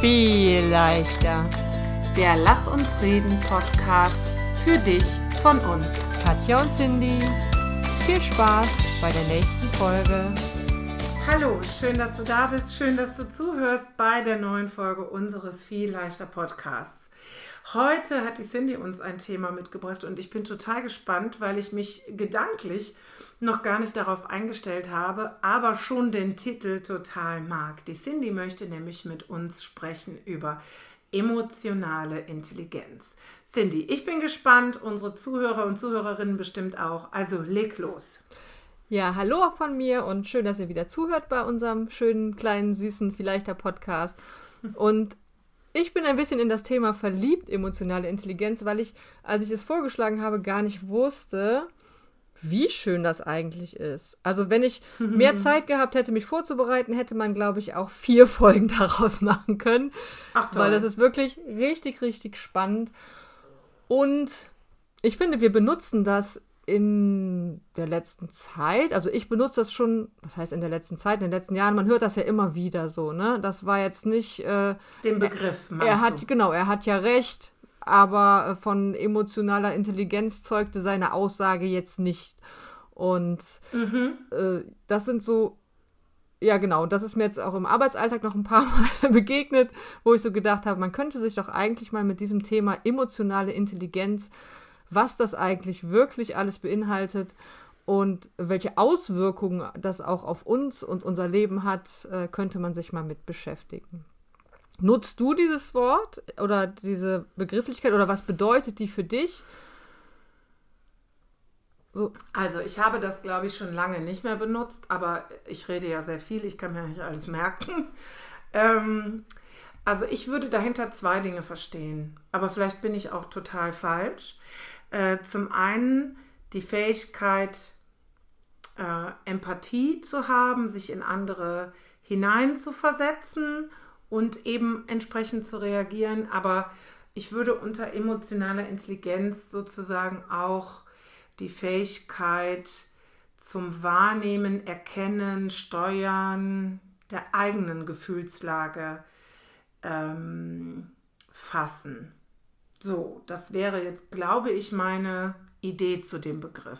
Viel leichter. Der Lass uns reden Podcast für dich von uns. Katja und Cindy. Viel Spaß bei der nächsten Folge. Hallo, schön, dass du da bist. Schön, dass du zuhörst bei der neuen Folge unseres Viel leichter Podcasts. Heute hat die Cindy uns ein Thema mitgebracht und ich bin total gespannt, weil ich mich gedanklich noch gar nicht darauf eingestellt habe, aber schon den Titel total mag. Die Cindy möchte nämlich mit uns sprechen über emotionale Intelligenz. Cindy, ich bin gespannt, unsere Zuhörer und Zuhörerinnen bestimmt auch. Also leg los. Ja, hallo von mir und schön, dass ihr wieder zuhört bei unserem schönen, kleinen, süßen, viel leichter Podcast. Und ich bin ein bisschen in das Thema verliebt, emotionale Intelligenz, weil ich, als ich es vorgeschlagen habe, gar nicht wusste, wie schön das eigentlich ist. Also wenn ich mehr Zeit gehabt hätte, mich vorzubereiten, hätte man, glaube ich, auch 4 Folgen daraus machen können. Ach toll. Weil das ist wirklich richtig, richtig spannend. Und ich finde, wir benutzen das in der letzten Zeit, also ich benutze das schon, was heißt in der letzten Zeit, in den letzten Jahren, man hört das ja immer wieder so, ne? Das war jetzt nicht... den Begriff, meinst du? Er hat ja recht, aber von emotionaler Intelligenz zeugte seine Aussage jetzt nicht. Und das sind so, ja genau, das ist mir jetzt auch im Arbeitsalltag noch ein paar Mal begegnet, wo ich so gedacht habe, man könnte sich doch eigentlich mal mit diesem Thema emotionale Intelligenz, was das eigentlich wirklich alles beinhaltet und welche Auswirkungen das auch auf uns und unser Leben hat, könnte man sich mal mit beschäftigen. Nutzt du dieses Wort oder diese Begrifflichkeit oder was bedeutet die für dich? So. Also ich habe das, glaube ich, schon lange nicht mehr benutzt, aber ich rede ja sehr viel, ich kann mir nicht alles merken. Also ich würde dahinter 2 Dinge verstehen, aber vielleicht bin ich auch total falsch. Zum einen die Fähigkeit, Empathie zu haben, sich in andere hineinzuversetzen und eben entsprechend zu reagieren. Aber ich würde unter emotionaler Intelligenz sozusagen auch die Fähigkeit zum Wahrnehmen, Erkennen, Steuern der eigenen Gefühlslage fassen. So, das wäre jetzt, glaube ich, meine Idee zu dem Begriff.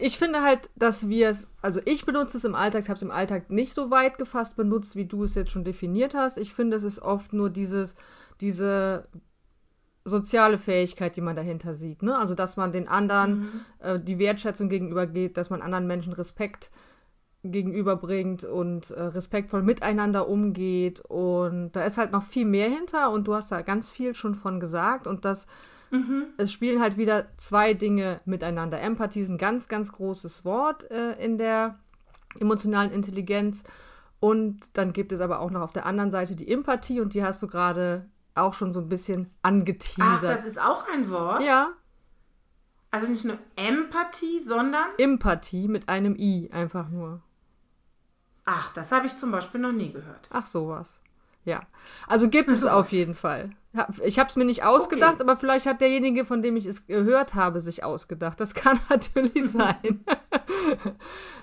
Ich finde halt, dass wir es, also ich benutze es im Alltag, ich habe es im Alltag nicht so weit gefasst benutzt, wie du es jetzt schon definiert hast. Ich finde, es ist oft nur diese soziale Fähigkeit, die man dahinter sieht, ne? Also, dass man den anderen die Wertschätzung gegenübergeht, dass man anderen Menschen Respekt gegenüberbringt und respektvoll miteinander umgeht und da ist halt noch viel mehr hinter und du hast da ganz viel schon von gesagt und das, es spielen halt wieder 2 Dinge miteinander. Empathie ist ein ganz, ganz großes Wort in der emotionalen Intelligenz und dann gibt es aber auch noch auf der anderen Seite die Empathie und die hast du gerade auch schon so ein bisschen angeteasert. Ach, das ist auch ein Wort? Ja. Also nicht nur Empathie, sondern? Empathie mit einem I einfach nur. Ach, das habe ich zum Beispiel noch nie gehört. Ach, sowas. Ja. Also gibt es auf jeden Fall. Ich habe es mir nicht ausgedacht, okay. Aber vielleicht hat derjenige, von dem ich es gehört habe, sich ausgedacht. Das kann natürlich sein.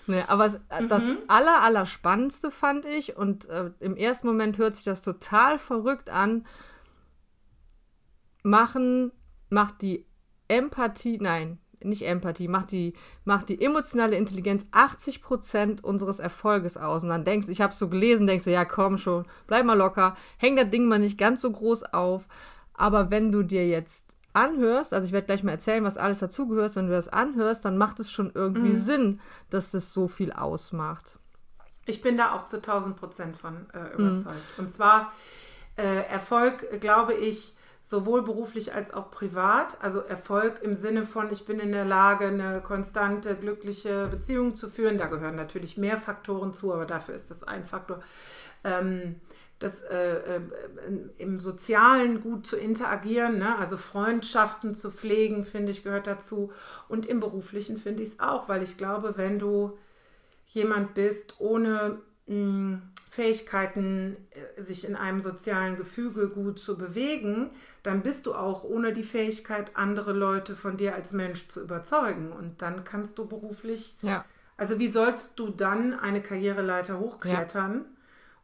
Ne, aber das Allerspannendste fand ich, und im ersten Moment hört sich das total verrückt an, macht die Empathie, nein, nicht Empathie, macht die emotionale Intelligenz 80% unseres Erfolges aus. Und dann denkst du, ich hab's so gelesen, denkst du, ja komm schon, bleib mal locker, häng das Ding mal nicht ganz so groß auf. Aber wenn du dir jetzt anhörst, also ich werde gleich mal erzählen, was alles dazugehört, wenn du das anhörst, dann macht es schon irgendwie Sinn, dass das so viel ausmacht. Ich bin da auch zu 1000% von überzeugt. Und zwar Erfolg, glaube ich, sowohl beruflich als auch privat, also Erfolg im Sinne von, ich bin in der Lage, eine konstante, glückliche Beziehung zu führen. Da gehören natürlich mehr Faktoren zu, aber dafür ist das ein Faktor. Im Sozialen gut zu interagieren, ne? Also Freundschaften zu pflegen, finde ich, gehört dazu. Und im Beruflichen finde ich es auch, weil ich glaube, wenn du jemand bist ohne Fähigkeiten, sich in einem sozialen Gefüge gut zu bewegen, dann bist du auch ohne die Fähigkeit, andere Leute von dir als Mensch zu überzeugen. Und dann kannst du beruflich, also wie sollst du dann eine Karriereleiter hochklettern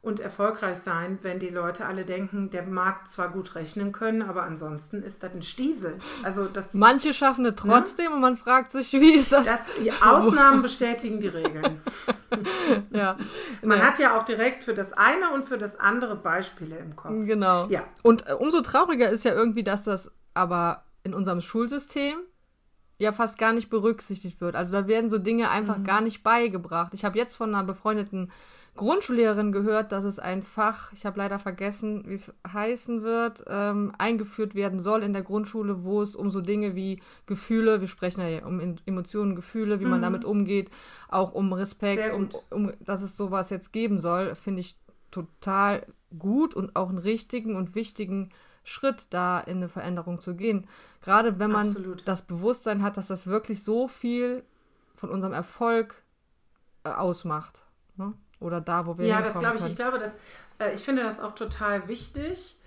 und erfolgreich sein, wenn die Leute alle denken, der mag zwar gut rechnen können, aber ansonsten ist das ein Stiesel. Also das, manche schaffen es trotzdem, ne? Und man fragt sich, wie ist das? Die Ausnahmen bestätigen die Regeln. Ja. Man hat ja auch direkt für das eine und für das andere Beispiele im Kopf. Genau. Ja. Und umso trauriger ist ja irgendwie, dass das aber in unserem Schulsystem ja fast gar nicht berücksichtigt wird. Also da werden so Dinge einfach gar nicht beigebracht. Ich habe jetzt von einer befreundeten Grundschullehrerin gehört, dass es ein Fach, ich habe leider vergessen, wie es heißen wird, eingeführt werden soll in der Grundschule, wo es um so Dinge wie Gefühle, wir sprechen ja um Emotionen, Gefühle, wie man damit umgeht, auch um Respekt, um, dass es sowas jetzt geben soll, finde ich total gut und auch einen richtigen und wichtigen Schritt, da in eine Veränderung zu gehen. Gerade wenn man das Bewusstsein hat, dass das wirklich so viel von unserem Erfolg ausmacht, ne? Oder da, wo wir hinkommen. Ja, das glaube ich. Ich glaube, ich finde das auch total wichtig.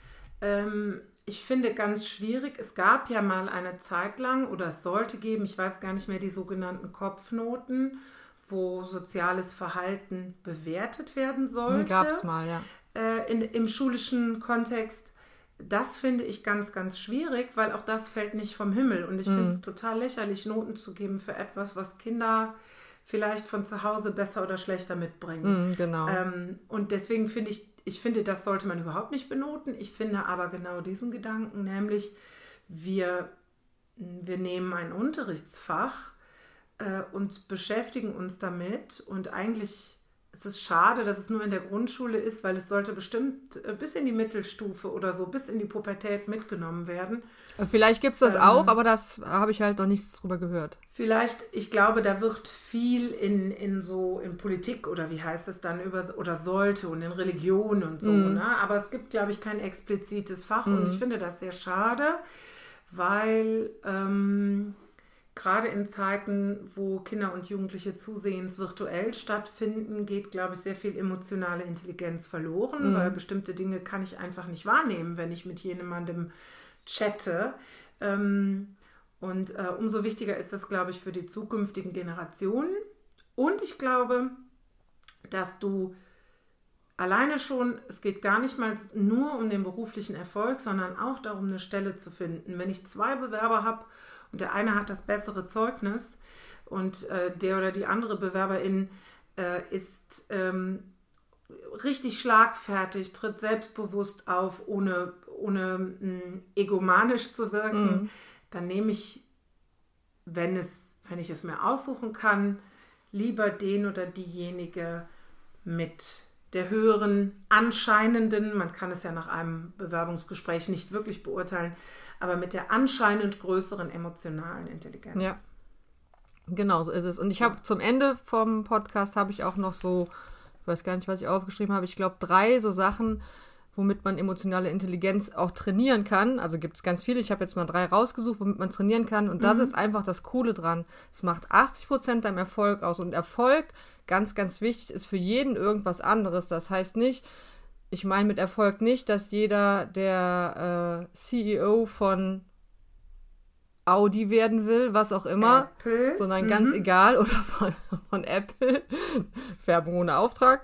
Ich finde ganz schwierig, es gab ja mal eine Zeit lang, oder es sollte geben, ich weiß gar nicht mehr, die sogenannten Kopfnoten, wo soziales Verhalten bewertet werden sollte. Gab es mal, ja. Im schulischen Kontext. Das finde ich ganz, ganz schwierig, weil auch das fällt nicht vom Himmel. Und ich finde es total lächerlich, Noten zu geben für etwas, was Kinder vielleicht von zu Hause besser oder schlechter mitbringen. Genau. Und deswegen finde ich finde, das sollte man überhaupt nicht benoten. Ich finde aber genau diesen Gedanken, nämlich wir nehmen ein Unterrichtsfach und beschäftigen uns damit, und eigentlich es ist schade, dass es nur in der Grundschule ist, weil es sollte bestimmt bis in die Mittelstufe oder so, bis in die Pubertät mitgenommen werden. Vielleicht gibt es das auch, aber das habe ich halt noch nichts drüber gehört. Vielleicht, ich glaube, da wird viel in Politik oder wie heißt es dann, oder sollte, und in Religion und so. Ne? Aber es gibt, glaube ich, kein explizites Fach und ich finde das sehr schade, weil gerade in Zeiten, wo Kinder und Jugendliche zusehends virtuell stattfinden, geht, glaube ich, sehr viel emotionale Intelligenz verloren, weil bestimmte Dinge kann ich einfach nicht wahrnehmen, wenn ich mit jemandem chatte. Und umso wichtiger ist das, glaube ich, für die zukünftigen Generationen. Und ich glaube, dass du alleine schon, es geht gar nicht mal nur um den beruflichen Erfolg, sondern auch darum, eine Stelle zu finden. Wenn ich 2 Bewerber habe, und der eine hat das bessere Zeugnis und der oder die andere Bewerberin ist richtig schlagfertig, tritt selbstbewusst auf, ohne egomanisch zu wirken, dann nehme ich, wenn ich es mir aussuchen kann, lieber den oder diejenige mit der höheren anscheinenden, man kann es ja nach einem Bewerbungsgespräch nicht wirklich beurteilen, aber mit der anscheinend größeren emotionalen Intelligenz. Ja, genau so ist es. Und ich habe zum Ende vom Podcast habe ich auch noch so, ich weiß gar nicht, was ich aufgeschrieben habe, ich glaube 3 so Sachen, womit man emotionale Intelligenz auch trainieren kann. Also gibt es ganz viele, ich habe jetzt mal 3 rausgesucht, womit man trainieren kann. Und das ist einfach das Coole dran. Es macht 80% deinem Erfolg aus. Und Erfolg, ganz, ganz wichtig, ist für jeden irgendwas anderes. Das heißt nicht, ich meine mit Erfolg nicht, dass jeder der CEO von Audi werden will, was auch immer, Apple, sondern ganz egal, oder von Apple, Werbung ohne Auftrag.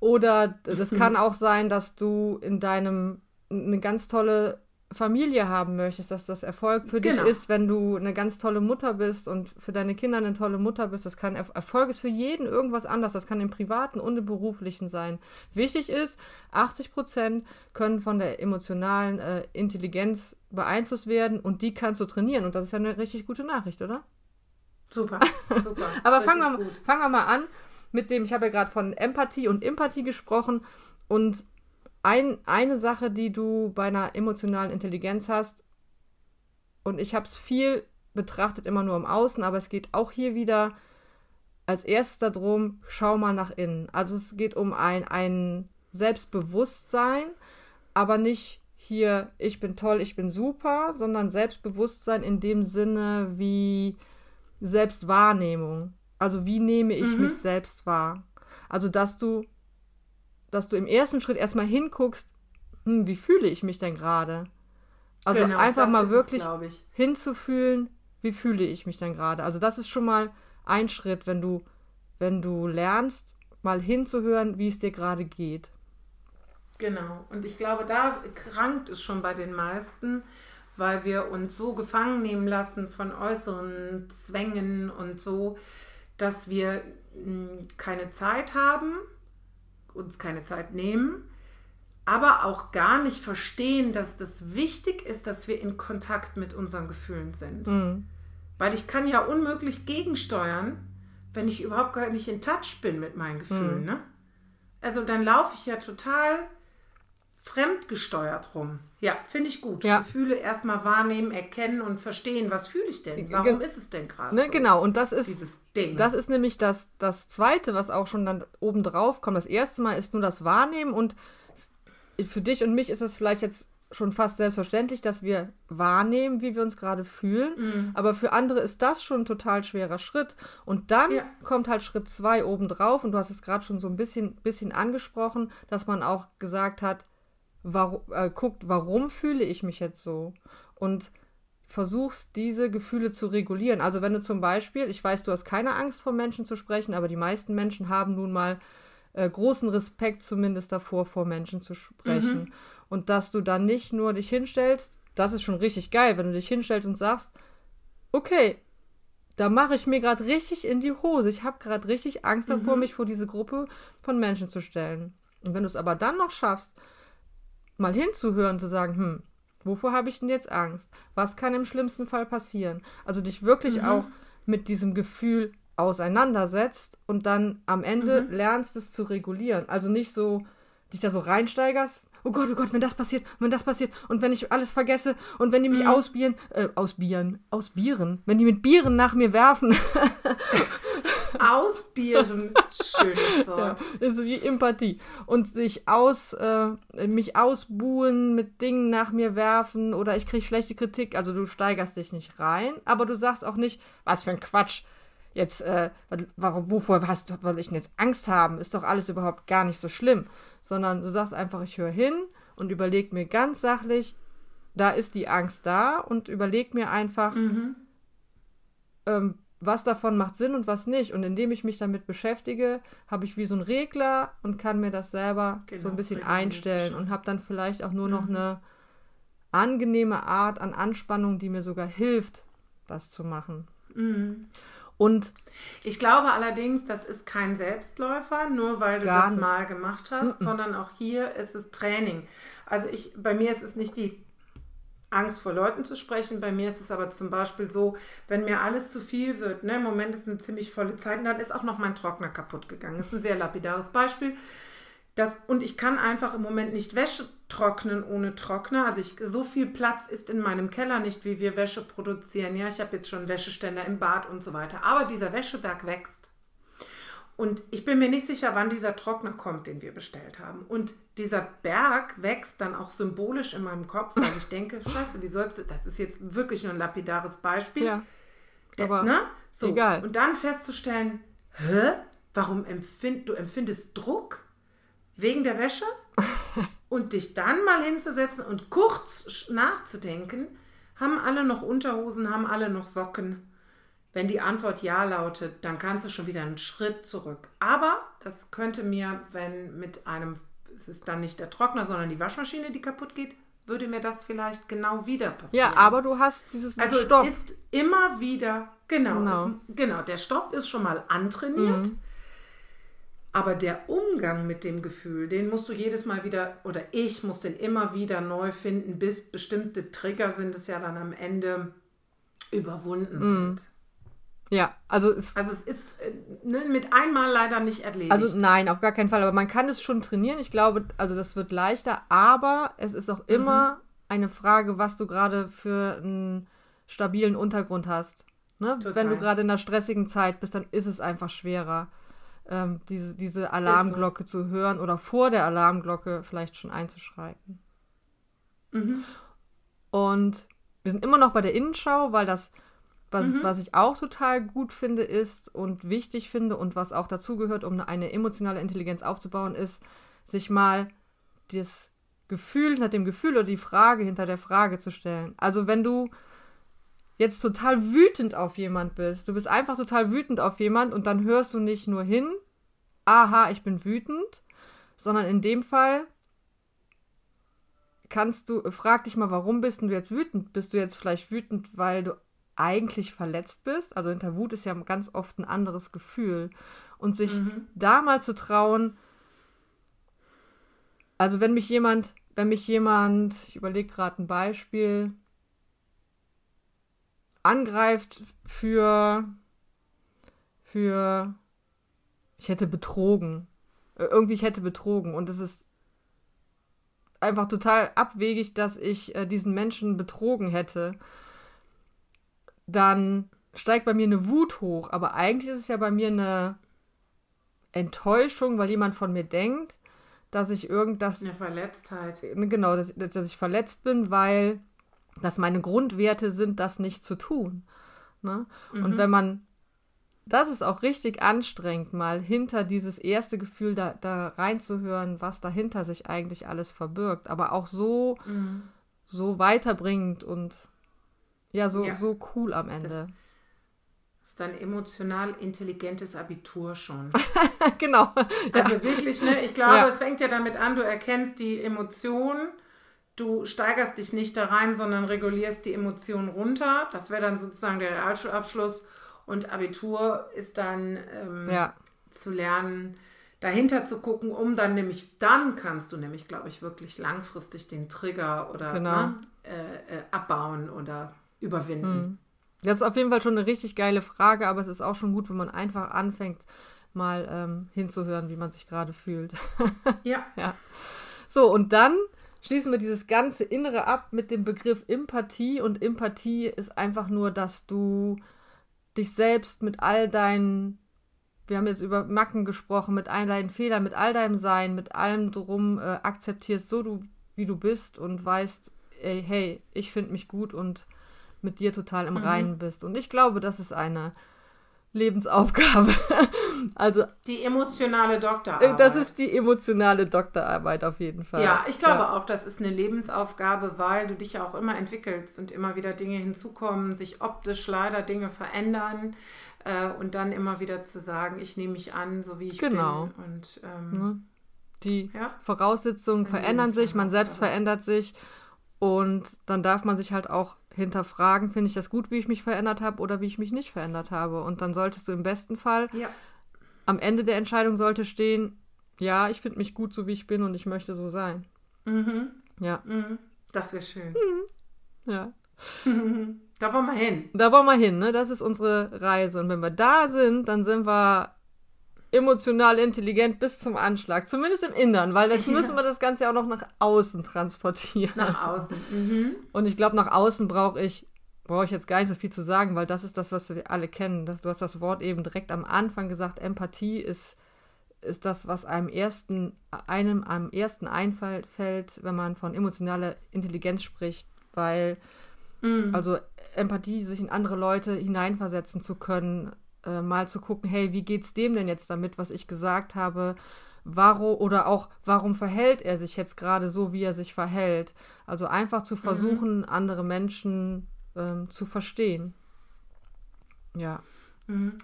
Oder das kann auch sein, dass du in eine ganz tolle Familie haben möchtest, dass das Erfolg für dich ist, wenn du eine ganz tolle Mutter bist und für deine Kinder eine tolle Mutter bist. Das kann Erfolg ist für jeden irgendwas anders. Das kann im Privaten und im Beruflichen sein. Wichtig ist, 80% können von der emotionalen Intelligenz beeinflusst werden und die kannst du trainieren. Und das ist ja eine richtig gute Nachricht, oder? Super. Aber fangen wir mal an mit dem, ich habe ja gerade von Empathie und Empathie gesprochen, und eine Sache, die du bei einer emotionalen Intelligenz hast, und ich habe es viel betrachtet, immer nur im Außen, aber es geht auch hier wieder als erstes darum, schau mal nach innen. Also es geht um ein Selbstbewusstsein, aber nicht hier, ich bin toll, ich bin super, sondern Selbstbewusstsein in dem Sinne wie Selbstwahrnehmung. Also wie nehme ich mich selbst wahr? Also dass du im ersten Schritt erstmal hinguckst, wie fühle ich mich denn gerade? Also genau, einfach mal wirklich hinzufühlen, wie fühle ich mich denn gerade? Also das ist schon mal ein Schritt, wenn du lernst, mal hinzuhören, wie es dir gerade geht. Genau. Und ich glaube, da krankt es schon bei den meisten, weil wir uns so gefangen nehmen lassen von äußeren Zwängen und so, dass wir keine Zeit haben, uns keine Zeit nehmen, aber auch gar nicht verstehen, dass das wichtig ist, dass wir in Kontakt mit unseren Gefühlen sind. Mhm. Weil ich kann ja unmöglich gegensteuern, wenn ich überhaupt gar nicht in Touch bin mit meinen Gefühlen. Mhm. Ne? Also dann laufe ich ja total fremdgesteuert rum. Ja, finde ich gut. Ja. Gefühle erstmal wahrnehmen, erkennen und verstehen, was fühle ich denn? Warum ist es denn gerade so? Genau, und das ist dieses Ding. Das ist nämlich das Zweite, was auch schon dann obendrauf kommt. Das erste Mal ist nur das Wahrnehmen, und für dich und mich ist es vielleicht jetzt schon fast selbstverständlich, dass wir wahrnehmen, wie wir uns gerade fühlen, aber für andere ist das schon ein total schwerer Schritt. Und dann kommt halt Schritt 2 obendrauf, und du hast es gerade schon so ein bisschen angesprochen, dass man auch gesagt hat, warum fühle ich mich jetzt so? Und versuchst, diese Gefühle zu regulieren. Also wenn du zum Beispiel, ich weiß, du hast keine Angst vor Menschen zu sprechen, aber die meisten Menschen haben nun mal großen Respekt zumindest davor, vor Menschen zu sprechen. Mhm. Und dass du dann nicht nur dich hinstellst, das ist schon richtig geil, wenn du dich hinstellst und sagst, okay, da mache ich mir gerade richtig in die Hose. Ich habe gerade richtig Angst davor, mich vor diese Gruppe von Menschen zu stellen. Und wenn du es aber dann noch schaffst, mal hinzuhören, zu sagen, wovor habe ich denn jetzt Angst? Was kann im schlimmsten Fall passieren? Also dich wirklich auch mit diesem Gefühl auseinandersetzt und dann am Ende lernst, es zu regulieren. Also nicht so, dich da so reinsteigerst, oh Gott, wenn das passiert und wenn ich alles vergesse und wenn die mich ausbieren, wenn die mit Bieren nach mir werfen. Ausbieren, schönes Wort. Ja, ist wie Empathie. Und sich mich ausbuhen, mit Dingen nach mir werfen oder ich kriege schlechte Kritik. Also du steigerst dich nicht rein, aber du sagst auch nicht, was für ein Quatsch. Jetzt, wovor hast du, weil ich denn jetzt Angst haben? Ist doch alles überhaupt gar nicht so schlimm. Sondern du sagst einfach, ich höre hin und überlege mir ganz sachlich, da ist die Angst da, und überlege mir einfach, was davon macht Sinn und was nicht. Und indem ich mich damit beschäftige, habe ich wie so einen Regler und kann mir das selber so ein bisschen einstellen und habe dann vielleicht auch nur noch eine angenehme Art an Anspannung, die mir sogar hilft, das zu machen. Mhm. Und ich glaube allerdings, das ist kein Selbstläufer, nur weil du das mal gemacht hast, sondern auch hier ist es Training. Also bei mir ist es nicht die Angst, vor Leuten zu sprechen, bei mir ist es aber zum Beispiel so, wenn mir alles zu viel wird, ne, im Moment ist eine ziemlich volle Zeit, und dann ist auch noch mein Trockner kaputt gegangen. Das ist ein sehr lapidares Beispiel. Und ich kann einfach im Moment nicht Wäsche trocknen ohne Trockner. Also so viel Platz ist in meinem Keller nicht, wie wir Wäsche produzieren. Ja, ich habe jetzt schon Wäscheständer im Bad und so weiter. Aber dieser Wäscheberg wächst. Und ich bin mir nicht sicher, wann dieser Trockner kommt, den wir bestellt haben. Und dieser Berg wächst dann auch symbolisch in meinem Kopf, weil ich denke, scheiße, wie sollst du, das ist jetzt wirklich nur ein lapidares Beispiel. Ja, aber ne? So. Egal. Und dann festzustellen, warum empfindest Druck? Wegen der Wäsche, und dich dann mal hinzusetzen und kurz nachzudenken, haben alle noch Unterhosen, haben alle noch Socken? Wenn die Antwort ja lautet, dann kannst du schon wieder einen Schritt zurück. Aber das könnte mir, wenn es ist dann nicht der Trockner, sondern die Waschmaschine, die kaputt geht, würde mir das vielleicht genau wieder passieren. Ja, aber du hast dieses Stopp. Es ist immer wieder, der Stopp ist schon mal antrainiert. Mhm. Aber der Umgang mit dem Gefühl, den musst du jedes Mal wieder, oder ich muss den immer wieder neu finden, bis bestimmte Trigger sind es ja dann am Ende überwunden sind. Ja, also es ist mit einmal leider nicht erledigt. Also nein, auf gar keinen Fall. Aber man kann es schon trainieren. Ich glaube, also das wird leichter. Aber es ist auch immer eine Frage, was du gerade für einen stabilen Untergrund hast. Ne? Wenn du gerade in einer stressigen Zeit bist, dann ist es einfach schwerer, diese Alarmglocke zu hören oder vor der Alarmglocke vielleicht schon einzuschreiten. Mhm. Und wir sind immer noch bei der Innenschau, weil das, was ich auch total gut finde ist und wichtig finde und was auch dazugehört, um eine emotionale Intelligenz aufzubauen, ist, sich mal das Gefühl hinter dem Gefühl oder die Frage hinter der Frage zu stellen. Also wenn du jetzt total wütend auf jemand bist. Du bist einfach total wütend auf jemand und dann hörst du nicht nur hin, aha, ich bin wütend, sondern in dem Fall frag dich mal, warum bist du jetzt wütend? Bist du jetzt vielleicht wütend, weil du eigentlich verletzt bist? Also hinter Wut ist ja ganz oft ein anderes Gefühl. Und sich da mal zu trauen, also wenn mich jemand, ich überlege gerade ein Beispiel, angreift für ich hätte betrogen und es ist einfach total abwegig, dass ich diesen Menschen betrogen hätte, dann steigt bei mir eine Wut hoch. Aber eigentlich ist es ja bei mir eine Enttäuschung, weil jemand von mir denkt, dass ich irgendwas... Eine Verletztheit. Genau, dass ich verletzt bin, weil das meine Grundwerte sind, das nicht zu tun. Ne? Mhm. Und wenn man... Das ist auch richtig anstrengend, mal hinter dieses erste Gefühl da reinzuhören, was dahinter sich eigentlich alles verbirgt. Aber auch so weiterbringend und so cool am Ende. Das ist dein emotional intelligentes Abitur schon. Genau. Also wirklich, ne? Ich glaube, es fängt ja damit an, du erkennst die Emotionen, du steigerst dich nicht da rein, sondern regulierst die Emotionen runter. Das wäre dann sozusagen der Realschulabschluss. Und Abitur ist dann zu lernen, dahinter zu gucken, um dann kannst du nämlich, glaube ich, wirklich langfristig den Trigger oder abbauen oder überwinden. Das ist auf jeden Fall schon eine richtig geile Frage, aber es ist auch schon gut, wenn man einfach anfängt, mal hinzuhören, wie man sich gerade fühlt. Ja. So, und dann schließen wir dieses ganze Innere ab mit dem Begriff Empathie. Und Empathie ist einfach nur, dass du dich selbst mit all deinen, wir haben jetzt über Macken gesprochen, mit all deinen Fehlern, mit all deinem Sein, mit allem drum akzeptierst, wie du bist und weißt, ey, hey, ich finde mich gut und mit dir total im Reinen bist. Und ich glaube, das ist eine Lebensaufgabe. Also die emotionale Doktorarbeit. Das ist die emotionale Doktorarbeit auf jeden Fall. Ja, ich glaube auch, das ist eine Lebensaufgabe, weil du dich ja auch immer entwickelst und immer wieder Dinge hinzukommen, sich optisch leider Dinge verändern und dann immer wieder zu sagen, ich nehme mich an, so wie ich bin. Und die Voraussetzungen verändern sich, man selbst verändert sich und dann darf man sich halt auch hinterfragen, finde ich das gut, wie ich mich verändert habe oder wie ich mich nicht verändert habe. Und dann solltest du im besten Fall am Ende der Entscheidung sollte stehen, ja, ich finde mich gut, so wie ich bin und ich möchte so sein. Mhm. Ja. Mhm. Das wäre schön. Mhm. Ja. Da wollen wir hin. Ne? Das ist unsere Reise. Und wenn wir da sind, dann sind wir emotional intelligent bis zum Anschlag. Zumindest im Innern, weil jetzt müssen wir das Ganze ja auch noch nach außen transportieren. Nach außen. Mhm. Und ich glaube, nach außen brauche ich jetzt gar nicht so viel zu sagen, weil das ist das, was wir alle kennen. Du hast das Wort eben direkt am Anfang gesagt. Empathie ist das, was einem am ersten einfällt, wenn man von emotionaler Intelligenz spricht, weil also Empathie, sich in andere Leute hineinversetzen zu können, mal zu gucken, hey, wie geht's dem denn jetzt damit, was ich gesagt habe? Warum verhält er sich jetzt gerade so, wie er sich verhält? Also einfach zu versuchen, andere Menschen zu verstehen. Ja. Und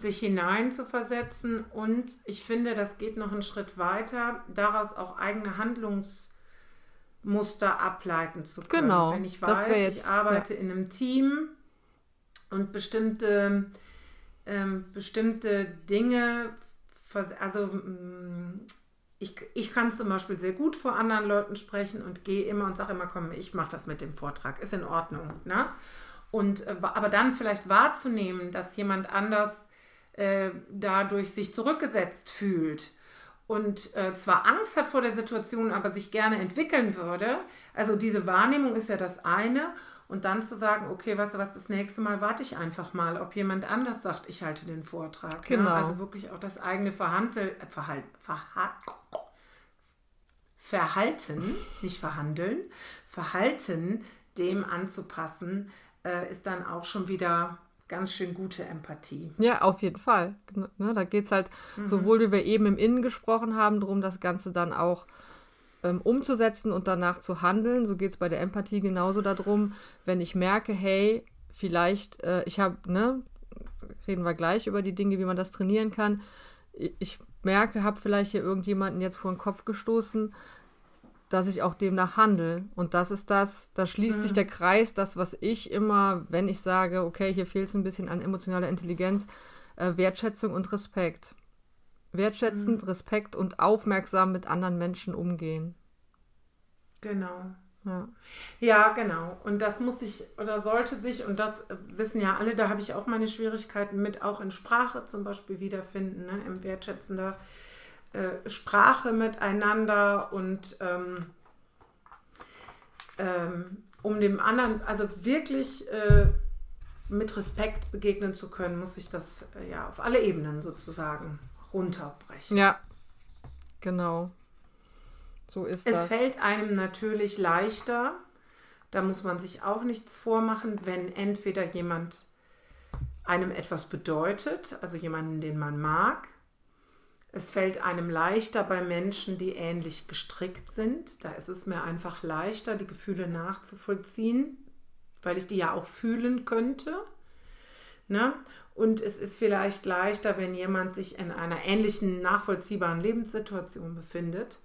sich hineinzuversetzen und ich finde, das geht noch einen Schritt weiter, daraus auch eigene Handlungsmuster ableiten zu können. Genau. Wenn ich weiß, ich arbeite in einem Team und bestimmte Dinge, also ich kann zum Beispiel sehr gut vor anderen Leuten sprechen und gehe immer und sage immer, komm, ich mache das mit dem Vortrag, ist in Ordnung. Ne? Aber dann vielleicht wahrzunehmen, dass jemand anders dadurch sich zurückgesetzt fühlt und zwar Angst hat vor der Situation, aber sich gerne entwickeln würde. Also diese Wahrnehmung ist ja das eine. Und dann zu sagen, okay, weißt du was, das nächste Mal warte ich einfach mal, ob jemand anders sagt, ich halte den Vortrag. Genau. Ne? Also wirklich auch das eigene Verhalten dem anzupassen, ist dann auch schon wieder ganz schön gute Empathie. Ja, auf jeden Fall. Ne, da geht es halt sowohl, wie wir eben im Innen gesprochen haben, darum, das Ganze dann auch umzusetzen und danach zu handeln. So geht es bei der Empathie genauso darum, wenn ich merke, hey, vielleicht, reden wir gleich über die Dinge, wie man das trainieren kann. Ich merke, habe vielleicht hier irgendjemanden jetzt vor den Kopf gestoßen, dass ich auch demnach handle. Und das ist das, da schließt sich der Kreis, das, was ich immer, wenn ich sage, okay, hier fehlt es ein bisschen an emotionaler Intelligenz, Wertschätzung und Respekt. Wertschätzend, Respekt und aufmerksam mit anderen Menschen umgehen. Genau. Ja, genau. Und das muss sich oder sollte sich, und das wissen ja alle, da habe ich auch meine Schwierigkeiten mit, auch in Sprache zum Beispiel wiederfinden, ne? In wertschätzender Sprache miteinander und um dem anderen, also wirklich mit Respekt begegnen zu können, muss ich das ja auf alle Ebenen sozusagen runterbrechen. Ja, genau. So ist es das. Fällt einem natürlich leichter, da muss man sich auch nichts vormachen, wenn entweder jemand einem etwas bedeutet, also jemanden, den man mag. Es fällt einem leichter bei Menschen, die ähnlich gestrickt sind. Da ist es mir einfach leichter, die Gefühle nachzuvollziehen, weil ich die ja auch fühlen könnte. Ne? Und es ist vielleicht leichter, wenn jemand sich in einer ähnlichen, nachvollziehbaren Lebenssituation befindet.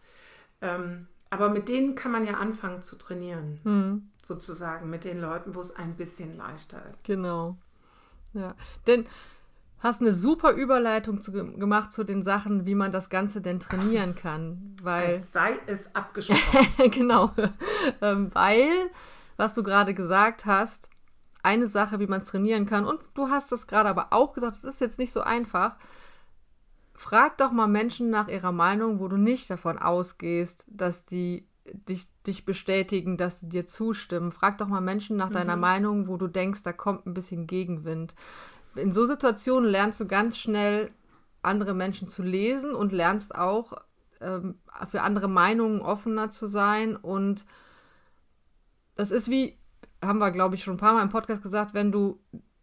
Aber mit denen kann man ja anfangen zu trainieren, sozusagen, mit den Leuten, wo es ein bisschen leichter ist. Genau, ja, denn hast eine super Überleitung gemacht zu den Sachen, wie man das Ganze denn trainieren kann, weil... Als sei es abgesprochen. Genau, weil, was du gerade gesagt hast, eine Sache, wie man es trainieren kann, und du hast das gerade aber auch gesagt, es ist jetzt nicht so einfach. Frag doch mal Menschen nach ihrer Meinung, wo du nicht davon ausgehst, dass die dich bestätigen, dass die dir zustimmen. Frag doch mal Menschen nach deiner Meinung, wo du denkst, da kommt ein bisschen Gegenwind. In so Situationen lernst du ganz schnell, andere Menschen zu lesen und lernst auch, für andere Meinungen offener zu sein. Und das ist wie, haben wir, glaube ich, schon ein paar Mal im Podcast gesagt, wenn du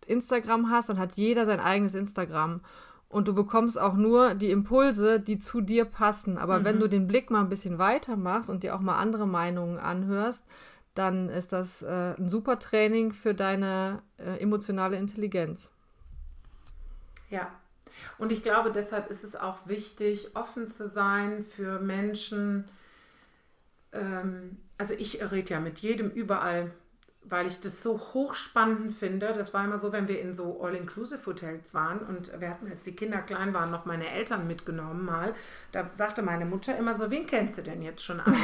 Instagram hast, dann hat jeder sein eigenes Instagram. Und du bekommst auch nur die Impulse, die zu dir passen. Aber wenn du den Blick mal ein bisschen weiter machst und dir auch mal andere Meinungen anhörst, dann ist das ein super Training für deine emotionale Intelligenz. Ja, und ich glaube, deshalb ist es auch wichtig, offen zu sein für Menschen. Also ich rede ja mit jedem überall, weil ich das so hochspannend finde. Das war immer so, wenn wir in so All-Inclusive-Hotels waren und wir hatten, als die Kinder klein waren, noch meine Eltern mitgenommen mal. Da sagte meine Mutter immer so, wen kennst du denn jetzt schon an?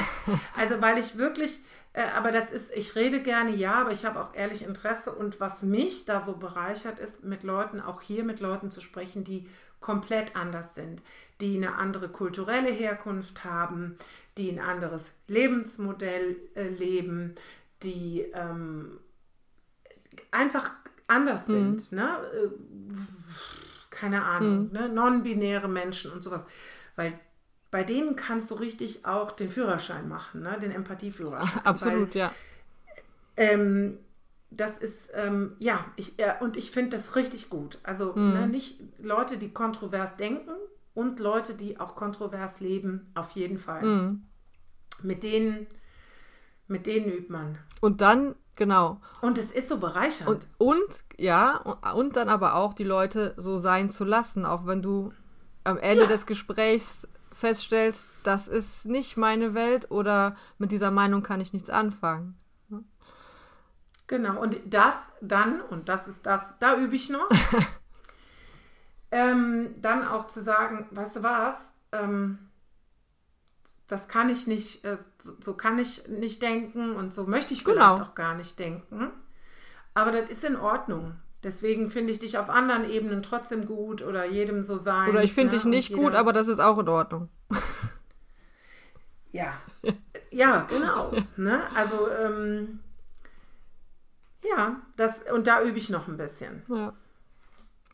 Also weil ich wirklich, aber das ist, ich rede gerne, ja, aber ich habe auch ehrlich Interesse, und was mich da so bereichert ist, mit Leuten, auch hier mit Leuten zu sprechen, die komplett anders sind, die eine andere kulturelle Herkunft haben, die ein anderes Lebensmodell leben, die einfach anders sind, ne? Keine Ahnung, ne? Non-binäre Menschen und sowas, weil bei denen kannst du richtig auch den Führerschein machen, ne? Den Empathieführerschein. Absolut, weil, ja. Das ist, ja, und ich finde das richtig gut. Also ne, nicht Leute, die kontrovers denken, und Leute, die auch kontrovers leben, auf jeden Fall. Mit denen übt man. Und dann, genau. Und es ist so bereichernd. Und dann aber auch die Leute so sein zu lassen, auch wenn du am Ende des Gesprächs feststellst, das ist nicht meine Welt oder mit dieser Meinung kann ich nichts anfangen. Genau, und das dann, und das ist das, da übe ich noch, dann auch zu sagen, weißt du was, das kann ich nicht, so kann ich nicht denken und so möchte ich vielleicht auch gar nicht denken. Aber das ist in Ordnung. Deswegen finde ich dich auf anderen Ebenen trotzdem gut oder jedem so sein. Oder ich finde dich nicht gut, aber das ist auch in Ordnung. Ja, ja, genau. Ne? Also, ja, das, und da übe ich noch ein bisschen. Ja.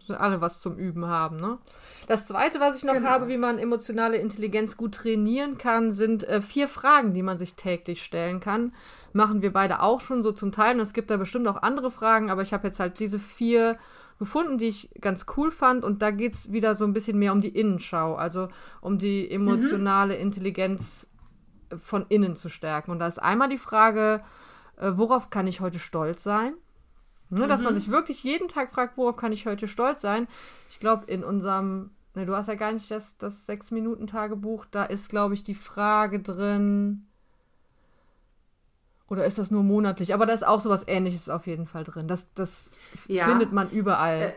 Alle was zum Üben haben, ne? Das Zweite, was ich noch habe, wie man emotionale Intelligenz gut trainieren kann, sind 4 Fragen, die man sich täglich stellen kann. Machen wir beide auch schon so zum Teil. Und es gibt da bestimmt auch andere Fragen, aber ich habe jetzt halt diese 4 gefunden, die ich ganz cool fand. Und da geht es wieder so ein bisschen mehr um die Innenschau, also um die emotionale Intelligenz von innen zu stärken. Und da ist einmal die Frage, worauf kann ich heute stolz sein? Dass man sich wirklich jeden Tag fragt, worauf kann ich heute stolz sein? Ich glaube, in unserem Ne, du hast ja gar nicht das 6-Minuten-Tagebuch. Da ist, glaube ich, die Frage drin. Oder ist das nur monatlich? Aber da ist auch sowas Ähnliches auf jeden Fall drin. Das ja, findet man überall.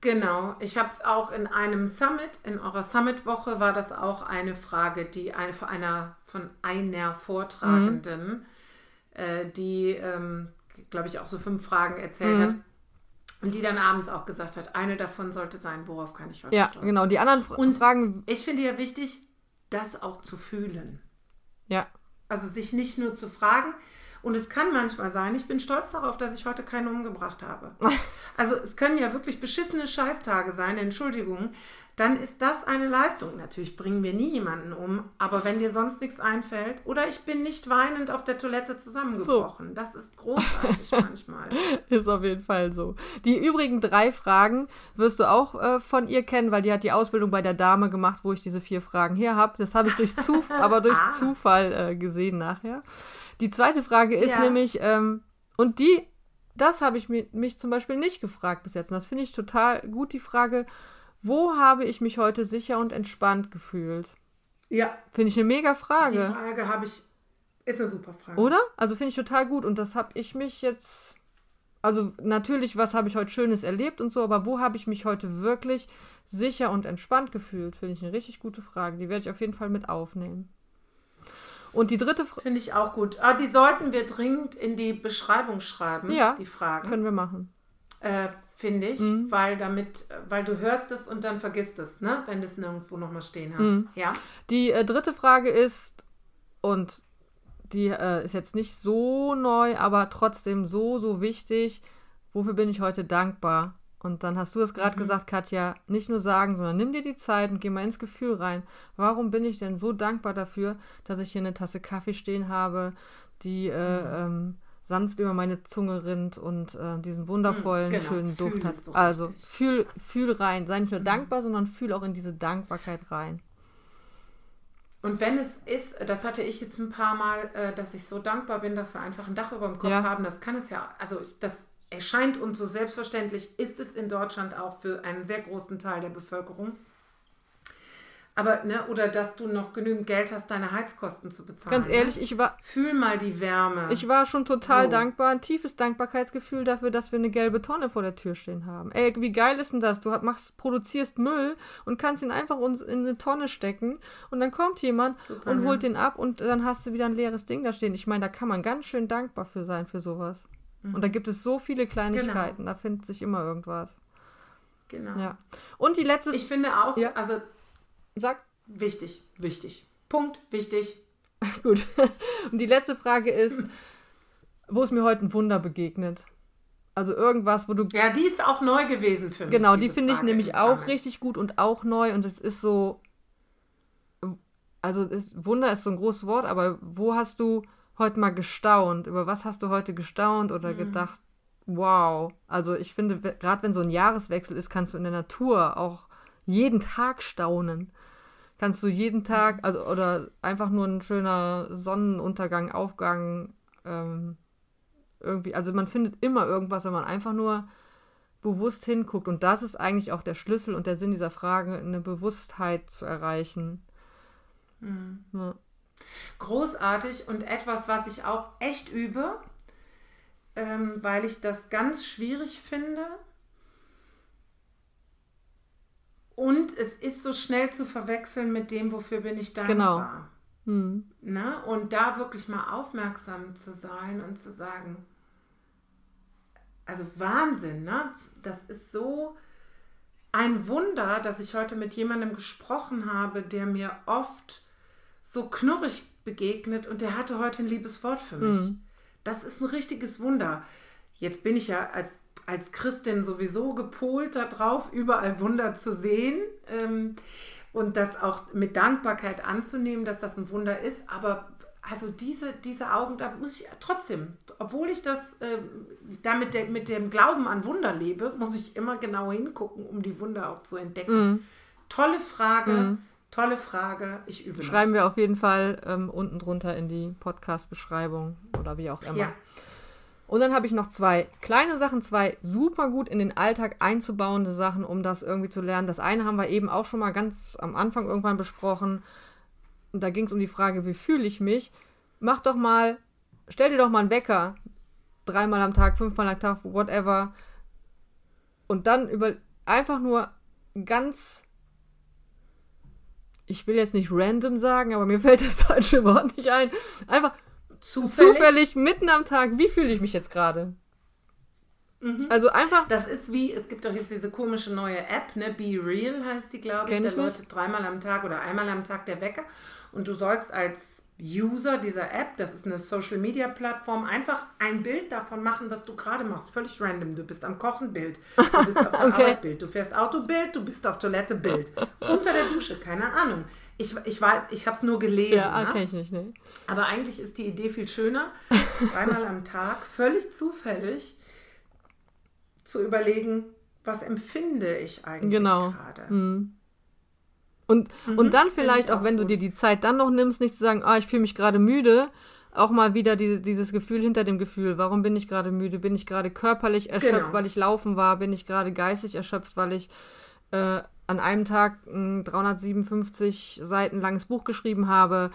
Genau. Ich habe es auch in einem Summit, in eurer Summit-Woche war das auch eine Frage, die von einer Vortragenden, die, glaube ich, auch so 5 Fragen erzählt hat. Und die dann abends auch gesagt hat, eine davon sollte sein, worauf kann ich heute stolz sein? Ja, genau. Die anderen Fragen... Ich finde ja wichtig, das auch zu fühlen. Ja. Also sich nicht nur zu fragen. Und es kann manchmal sein, ich bin stolz darauf, dass ich heute keinen umgebracht habe. Also es können ja wirklich beschissene Scheißtage sein, Entschuldigung. Dann ist das eine Leistung. Natürlich bringen wir nie jemanden um, aber wenn dir sonst nichts einfällt oder ich bin nicht weinend auf der Toilette zusammengebrochen. So. Das ist großartig manchmal. Ist auf jeden Fall so. Die übrigen 3 Fragen wirst du auch von ihr kennen, weil die hat die Ausbildung bei der Dame gemacht, wo ich diese 4 Fragen hier habe. Das habe ich durch Zufall gesehen nachher. Die zweite Frage ist nämlich, das habe ich mich zum Beispiel nicht gefragt bis jetzt. Und das finde ich total gut, die Frage, wo habe ich mich heute sicher und entspannt gefühlt? Ja. Finde ich eine mega Frage. Die Frage ist eine super Frage. Oder? Also finde ich total gut. Und das habe ich mich jetzt, also natürlich, was habe ich heute Schönes erlebt und so, aber wo habe ich mich heute wirklich sicher und entspannt gefühlt? Finde ich eine richtig gute Frage. Die werde ich auf jeden Fall mit aufnehmen. Und die dritte Frage... Finde ich auch gut. Ah, die sollten wir dringend in die Beschreibung schreiben, ja, die Fragen. Können wir machen. Finde ich, weil du hörst es und dann vergisst es, ne? Wenn du es nirgendwo nochmal stehen hast. Mhm. Ja? Die dritte Frage ist, und die ist jetzt nicht so neu, aber trotzdem so, so wichtig, wofür bin ich heute dankbar? Und dann hast du es gerade gesagt, Katja, nicht nur sagen, sondern nimm dir die Zeit und geh mal ins Gefühl rein. Warum bin ich denn so dankbar dafür, dass ich hier eine Tasse Kaffee stehen habe, die sanft über meine Zunge rinnt und diesen wundervollen, schönen Duft hat. So also fühl rein. Sei nicht nur dankbar, sondern fühl auch in diese Dankbarkeit rein. Und wenn es ist, das hatte ich jetzt ein paar Mal, dass ich so dankbar bin, dass wir einfach ein Dach über dem Kopf haben. Das kann es ja, also das erscheint uns so selbstverständlich, ist es in Deutschland auch für einen sehr großen Teil der Bevölkerung. Aber, ne, oder dass du noch genügend Geld hast, deine Heizkosten zu bezahlen. Ganz ehrlich, Fühl mal die Wärme. Ich war schon total dankbar, ein tiefes Dankbarkeitsgefühl dafür, dass wir eine gelbe Tonne vor der Tür stehen haben. Ey, wie geil ist denn das? Du produzierst Müll und kannst ihn einfach in eine Tonne stecken und dann kommt jemand und holt den ab und dann hast du wieder ein leeres Ding da stehen. Ich meine, da kann man ganz schön dankbar für sein, für sowas. Und da gibt es so viele Kleinigkeiten, da findet sich immer irgendwas. Genau. Ja. Und die letzte... Ich finde auch, wichtig. Punkt, wichtig. Gut. Und die letzte Frage ist, wo ist mir heute ein Wunder begegnet? Also irgendwas, wo du... Ja, die ist auch neu gewesen für mich. Genau, die finde ich nämlich auch richtig gut und auch neu. Und es ist so... Also Wunder ist so ein großes Wort, aber wo hast du... heute mal gestaunt? Über was hast du heute gestaunt oder gedacht, wow. Also ich finde, gerade wenn so ein Jahreswechsel ist, kannst du in der Natur auch jeden Tag staunen. Kannst du jeden Tag, also oder einfach nur ein schöner Sonnenuntergang, Aufgang, irgendwie, also man findet immer irgendwas, wenn man einfach nur bewusst hinguckt. Und das ist eigentlich auch der Schlüssel und der Sinn dieser Frage, eine Bewusstheit zu erreichen. Mhm. Ja. Großartig und etwas, was ich auch echt übe, weil ich das ganz schwierig finde und es ist so schnell zu verwechseln mit dem, wofür bin ich dankbar. Genau. Na, und da wirklich mal aufmerksam zu sein und zu sagen, also Wahnsinn, ne? Das ist so ein Wunder, dass ich heute mit jemandem gesprochen habe, der mir oft so knurrig begegnet und der hatte heute ein liebes Wort für mich. Das ist ein richtiges Wunder. Jetzt bin ich ja als Christin sowieso gepolt darauf, überall Wunder zu sehen und das auch mit Dankbarkeit anzunehmen, dass das ein Wunder ist. Aber also diese Augen, da muss ich trotzdem, obwohl ich das mit dem Glauben an Wunder lebe, muss ich immer genau hingucken, um die Wunder auch zu entdecken. Tolle Frage. Tolle Frage, ich übe. Schreiben wir auf jeden Fall unten drunter in die Podcast-Beschreibung oder wie auch immer. Ja. Und dann habe ich noch 2 kleine Sachen, 2 super gut in den Alltag einzubauende Sachen, um das irgendwie zu lernen. Das eine haben wir eben auch schon mal ganz am Anfang irgendwann besprochen. Und da ging es um die Frage, wie fühle ich mich? Stell dir doch mal einen Wecker, 3-mal am Tag, 5-mal am Tag, whatever. Und dann einfach nur ganz, ich will jetzt nicht random sagen, aber mir fällt das deutsche Wort nicht ein. Einfach zufällig mitten am Tag, wie fühle ich mich jetzt gerade? Mhm. Also einfach. Das ist wie, es gibt doch jetzt diese komische neue App, ne? Be Real heißt die, glaube ich. Da läutet 3-mal am Tag oder 1-mal am Tag der Wecker. Und du sollst als User dieser App, das ist eine Social-Media-Plattform, einfach ein Bild davon machen, was du gerade machst. Völlig random. Du bist am Kochen, Bild. Du bist auf der Arbeit, Bild. Du fährst Auto, Bild. Du bist auf Toilette, Bild. Unter der Dusche, keine Ahnung. Ich weiß, ich habe es nur gelesen. Ja, kenn ich nicht, ne? Aber eigentlich ist die Idee viel schöner, 3-mal am Tag völlig zufällig zu überlegen, was empfinde ich eigentlich gerade. Mhm. Und dann vielleicht, auch wenn du dir die Zeit dann noch nimmst, nicht zu sagen, ich fühle mich gerade müde, auch mal wieder dieses Gefühl hinter dem Gefühl, warum bin ich gerade müde? Bin ich gerade körperlich erschöpft, weil ich laufen war? Bin ich gerade geistig erschöpft, weil ich an einem Tag ein 357 Seiten langes Buch geschrieben habe?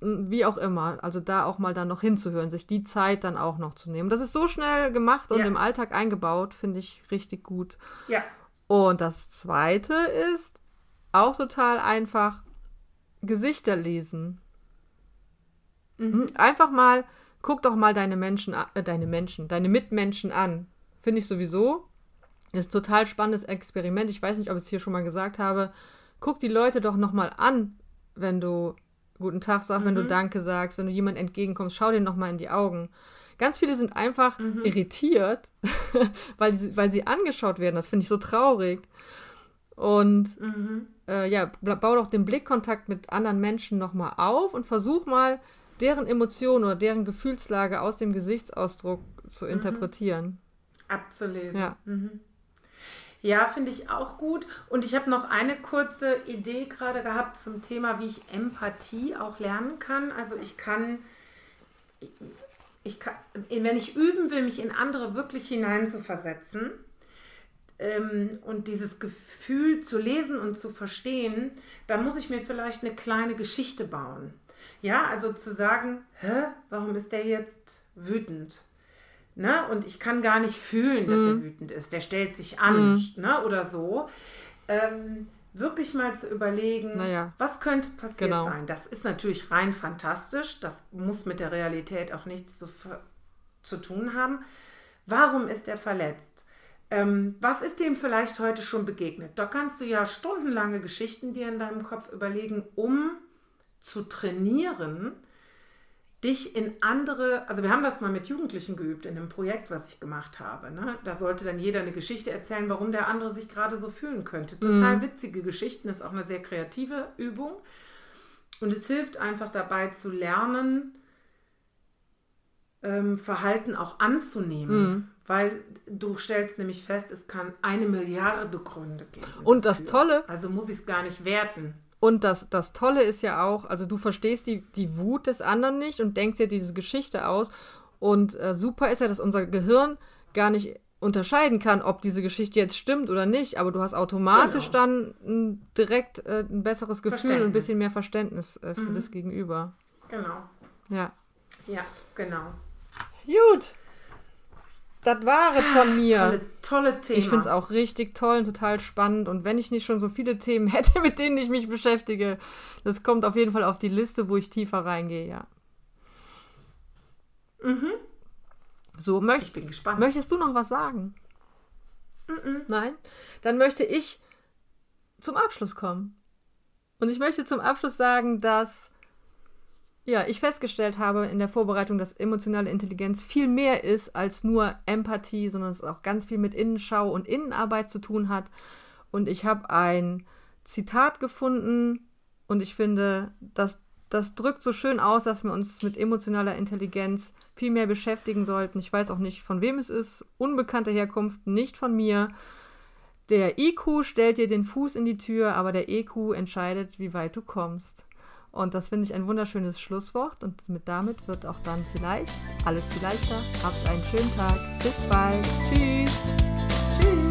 Wie auch immer. Also da auch mal dann noch hinzuhören, sich die Zeit dann auch noch zu nehmen. Das ist so schnell gemacht und im Alltag eingebaut, finde ich richtig gut. Ja. Und das Zweite ist, auch total einfach, Gesichter lesen. Mhm. Einfach mal, guck doch mal deine Mitmenschen an. Finde ich sowieso. Das ist ein total spannendes Experiment. Ich weiß nicht, ob ich es hier schon mal gesagt habe. Guck die Leute doch nochmal an, wenn du guten Tag sagst, wenn du Danke sagst, wenn du jemandem entgegenkommst. Schau dir nochmal in die Augen. Ganz viele sind einfach irritiert, weil sie angeschaut werden. Das finde ich so traurig. Und bau doch den Blickkontakt mit anderen Menschen nochmal auf und versuch mal, deren Emotionen oder deren Gefühlslage aus dem Gesichtsausdruck zu interpretieren. Abzulesen. Ja, ja, finde ich auch gut. Und ich habe noch eine kurze Idee gerade gehabt zum Thema, wie ich Empathie auch lernen kann. Also ich kann, wenn ich üben will, mich in andere wirklich hineinzuversetzen, und dieses Gefühl zu lesen und zu verstehen, dann muss ich mir vielleicht eine kleine Geschichte bauen. Ja, also zu sagen, warum ist der jetzt wütend? Ne? Und ich kann gar nicht fühlen, dass der wütend ist. Der stellt sich an, ne? Oder so. Wirklich mal zu überlegen, was könnte passiert sein? Das ist natürlich rein fantastisch. Das muss mit der Realität auch nichts zu tun haben. Warum ist er verletzt? Was ist dem vielleicht heute schon begegnet? Da kannst du ja stundenlange Geschichten dir in deinem Kopf überlegen, um zu trainieren, dich in andere, also wir haben das mal mit Jugendlichen geübt in einem Projekt, was ich gemacht habe. Ne? Da sollte dann jeder eine Geschichte erzählen, warum der andere sich gerade so fühlen könnte. Total witzige Geschichten, das ist auch eine sehr kreative Übung. Und es hilft einfach dabei zu lernen, Verhalten auch anzunehmen, weil du stellst nämlich fest, es kann 1 Milliarde Gründe geben. Und das Tolle... Also muss ich es gar nicht werten. Und das Tolle ist ja auch, also du verstehst die Wut des anderen nicht und denkst dir diese Geschichte aus. Und super ist ja, dass unser Gehirn gar nicht unterscheiden kann, ob diese Geschichte jetzt stimmt oder nicht. Aber du hast automatisch dann direkt ein besseres Gefühl und ein bisschen mehr Verständnis für das Gegenüber. Genau. Ja, genau. Gut. Das war es von mir. Tolle Themen. Ich finde es auch richtig toll und total spannend. Und wenn ich nicht schon so viele Themen hätte, mit denen ich mich beschäftige, das kommt auf jeden Fall auf die Liste, wo ich tiefer reingehe, So, ich bin gespannt. Möchtest du noch was sagen? Nein? Dann möchte ich zum Abschluss kommen. Und ich möchte zum Abschluss sagen, dass ich festgestellt habe in der Vorbereitung, dass emotionale Intelligenz viel mehr ist als nur Empathie, sondern es auch ganz viel mit Innenschau und Innenarbeit zu tun hat. Und ich habe ein Zitat gefunden und ich finde, das drückt so schön aus, dass wir uns mit emotionaler Intelligenz viel mehr beschäftigen sollten. Ich weiß auch nicht, von wem es ist, unbekannte Herkunft, nicht von mir. Der IQ stellt dir den Fuß in die Tür, aber der EQ entscheidet, wie weit du kommst. Und das finde ich ein wunderschönes Schlusswort. Und damit wird auch dann vielleicht alles viel leichter. Habt einen schönen Tag. Bis bald. Tschüss. Tschüss.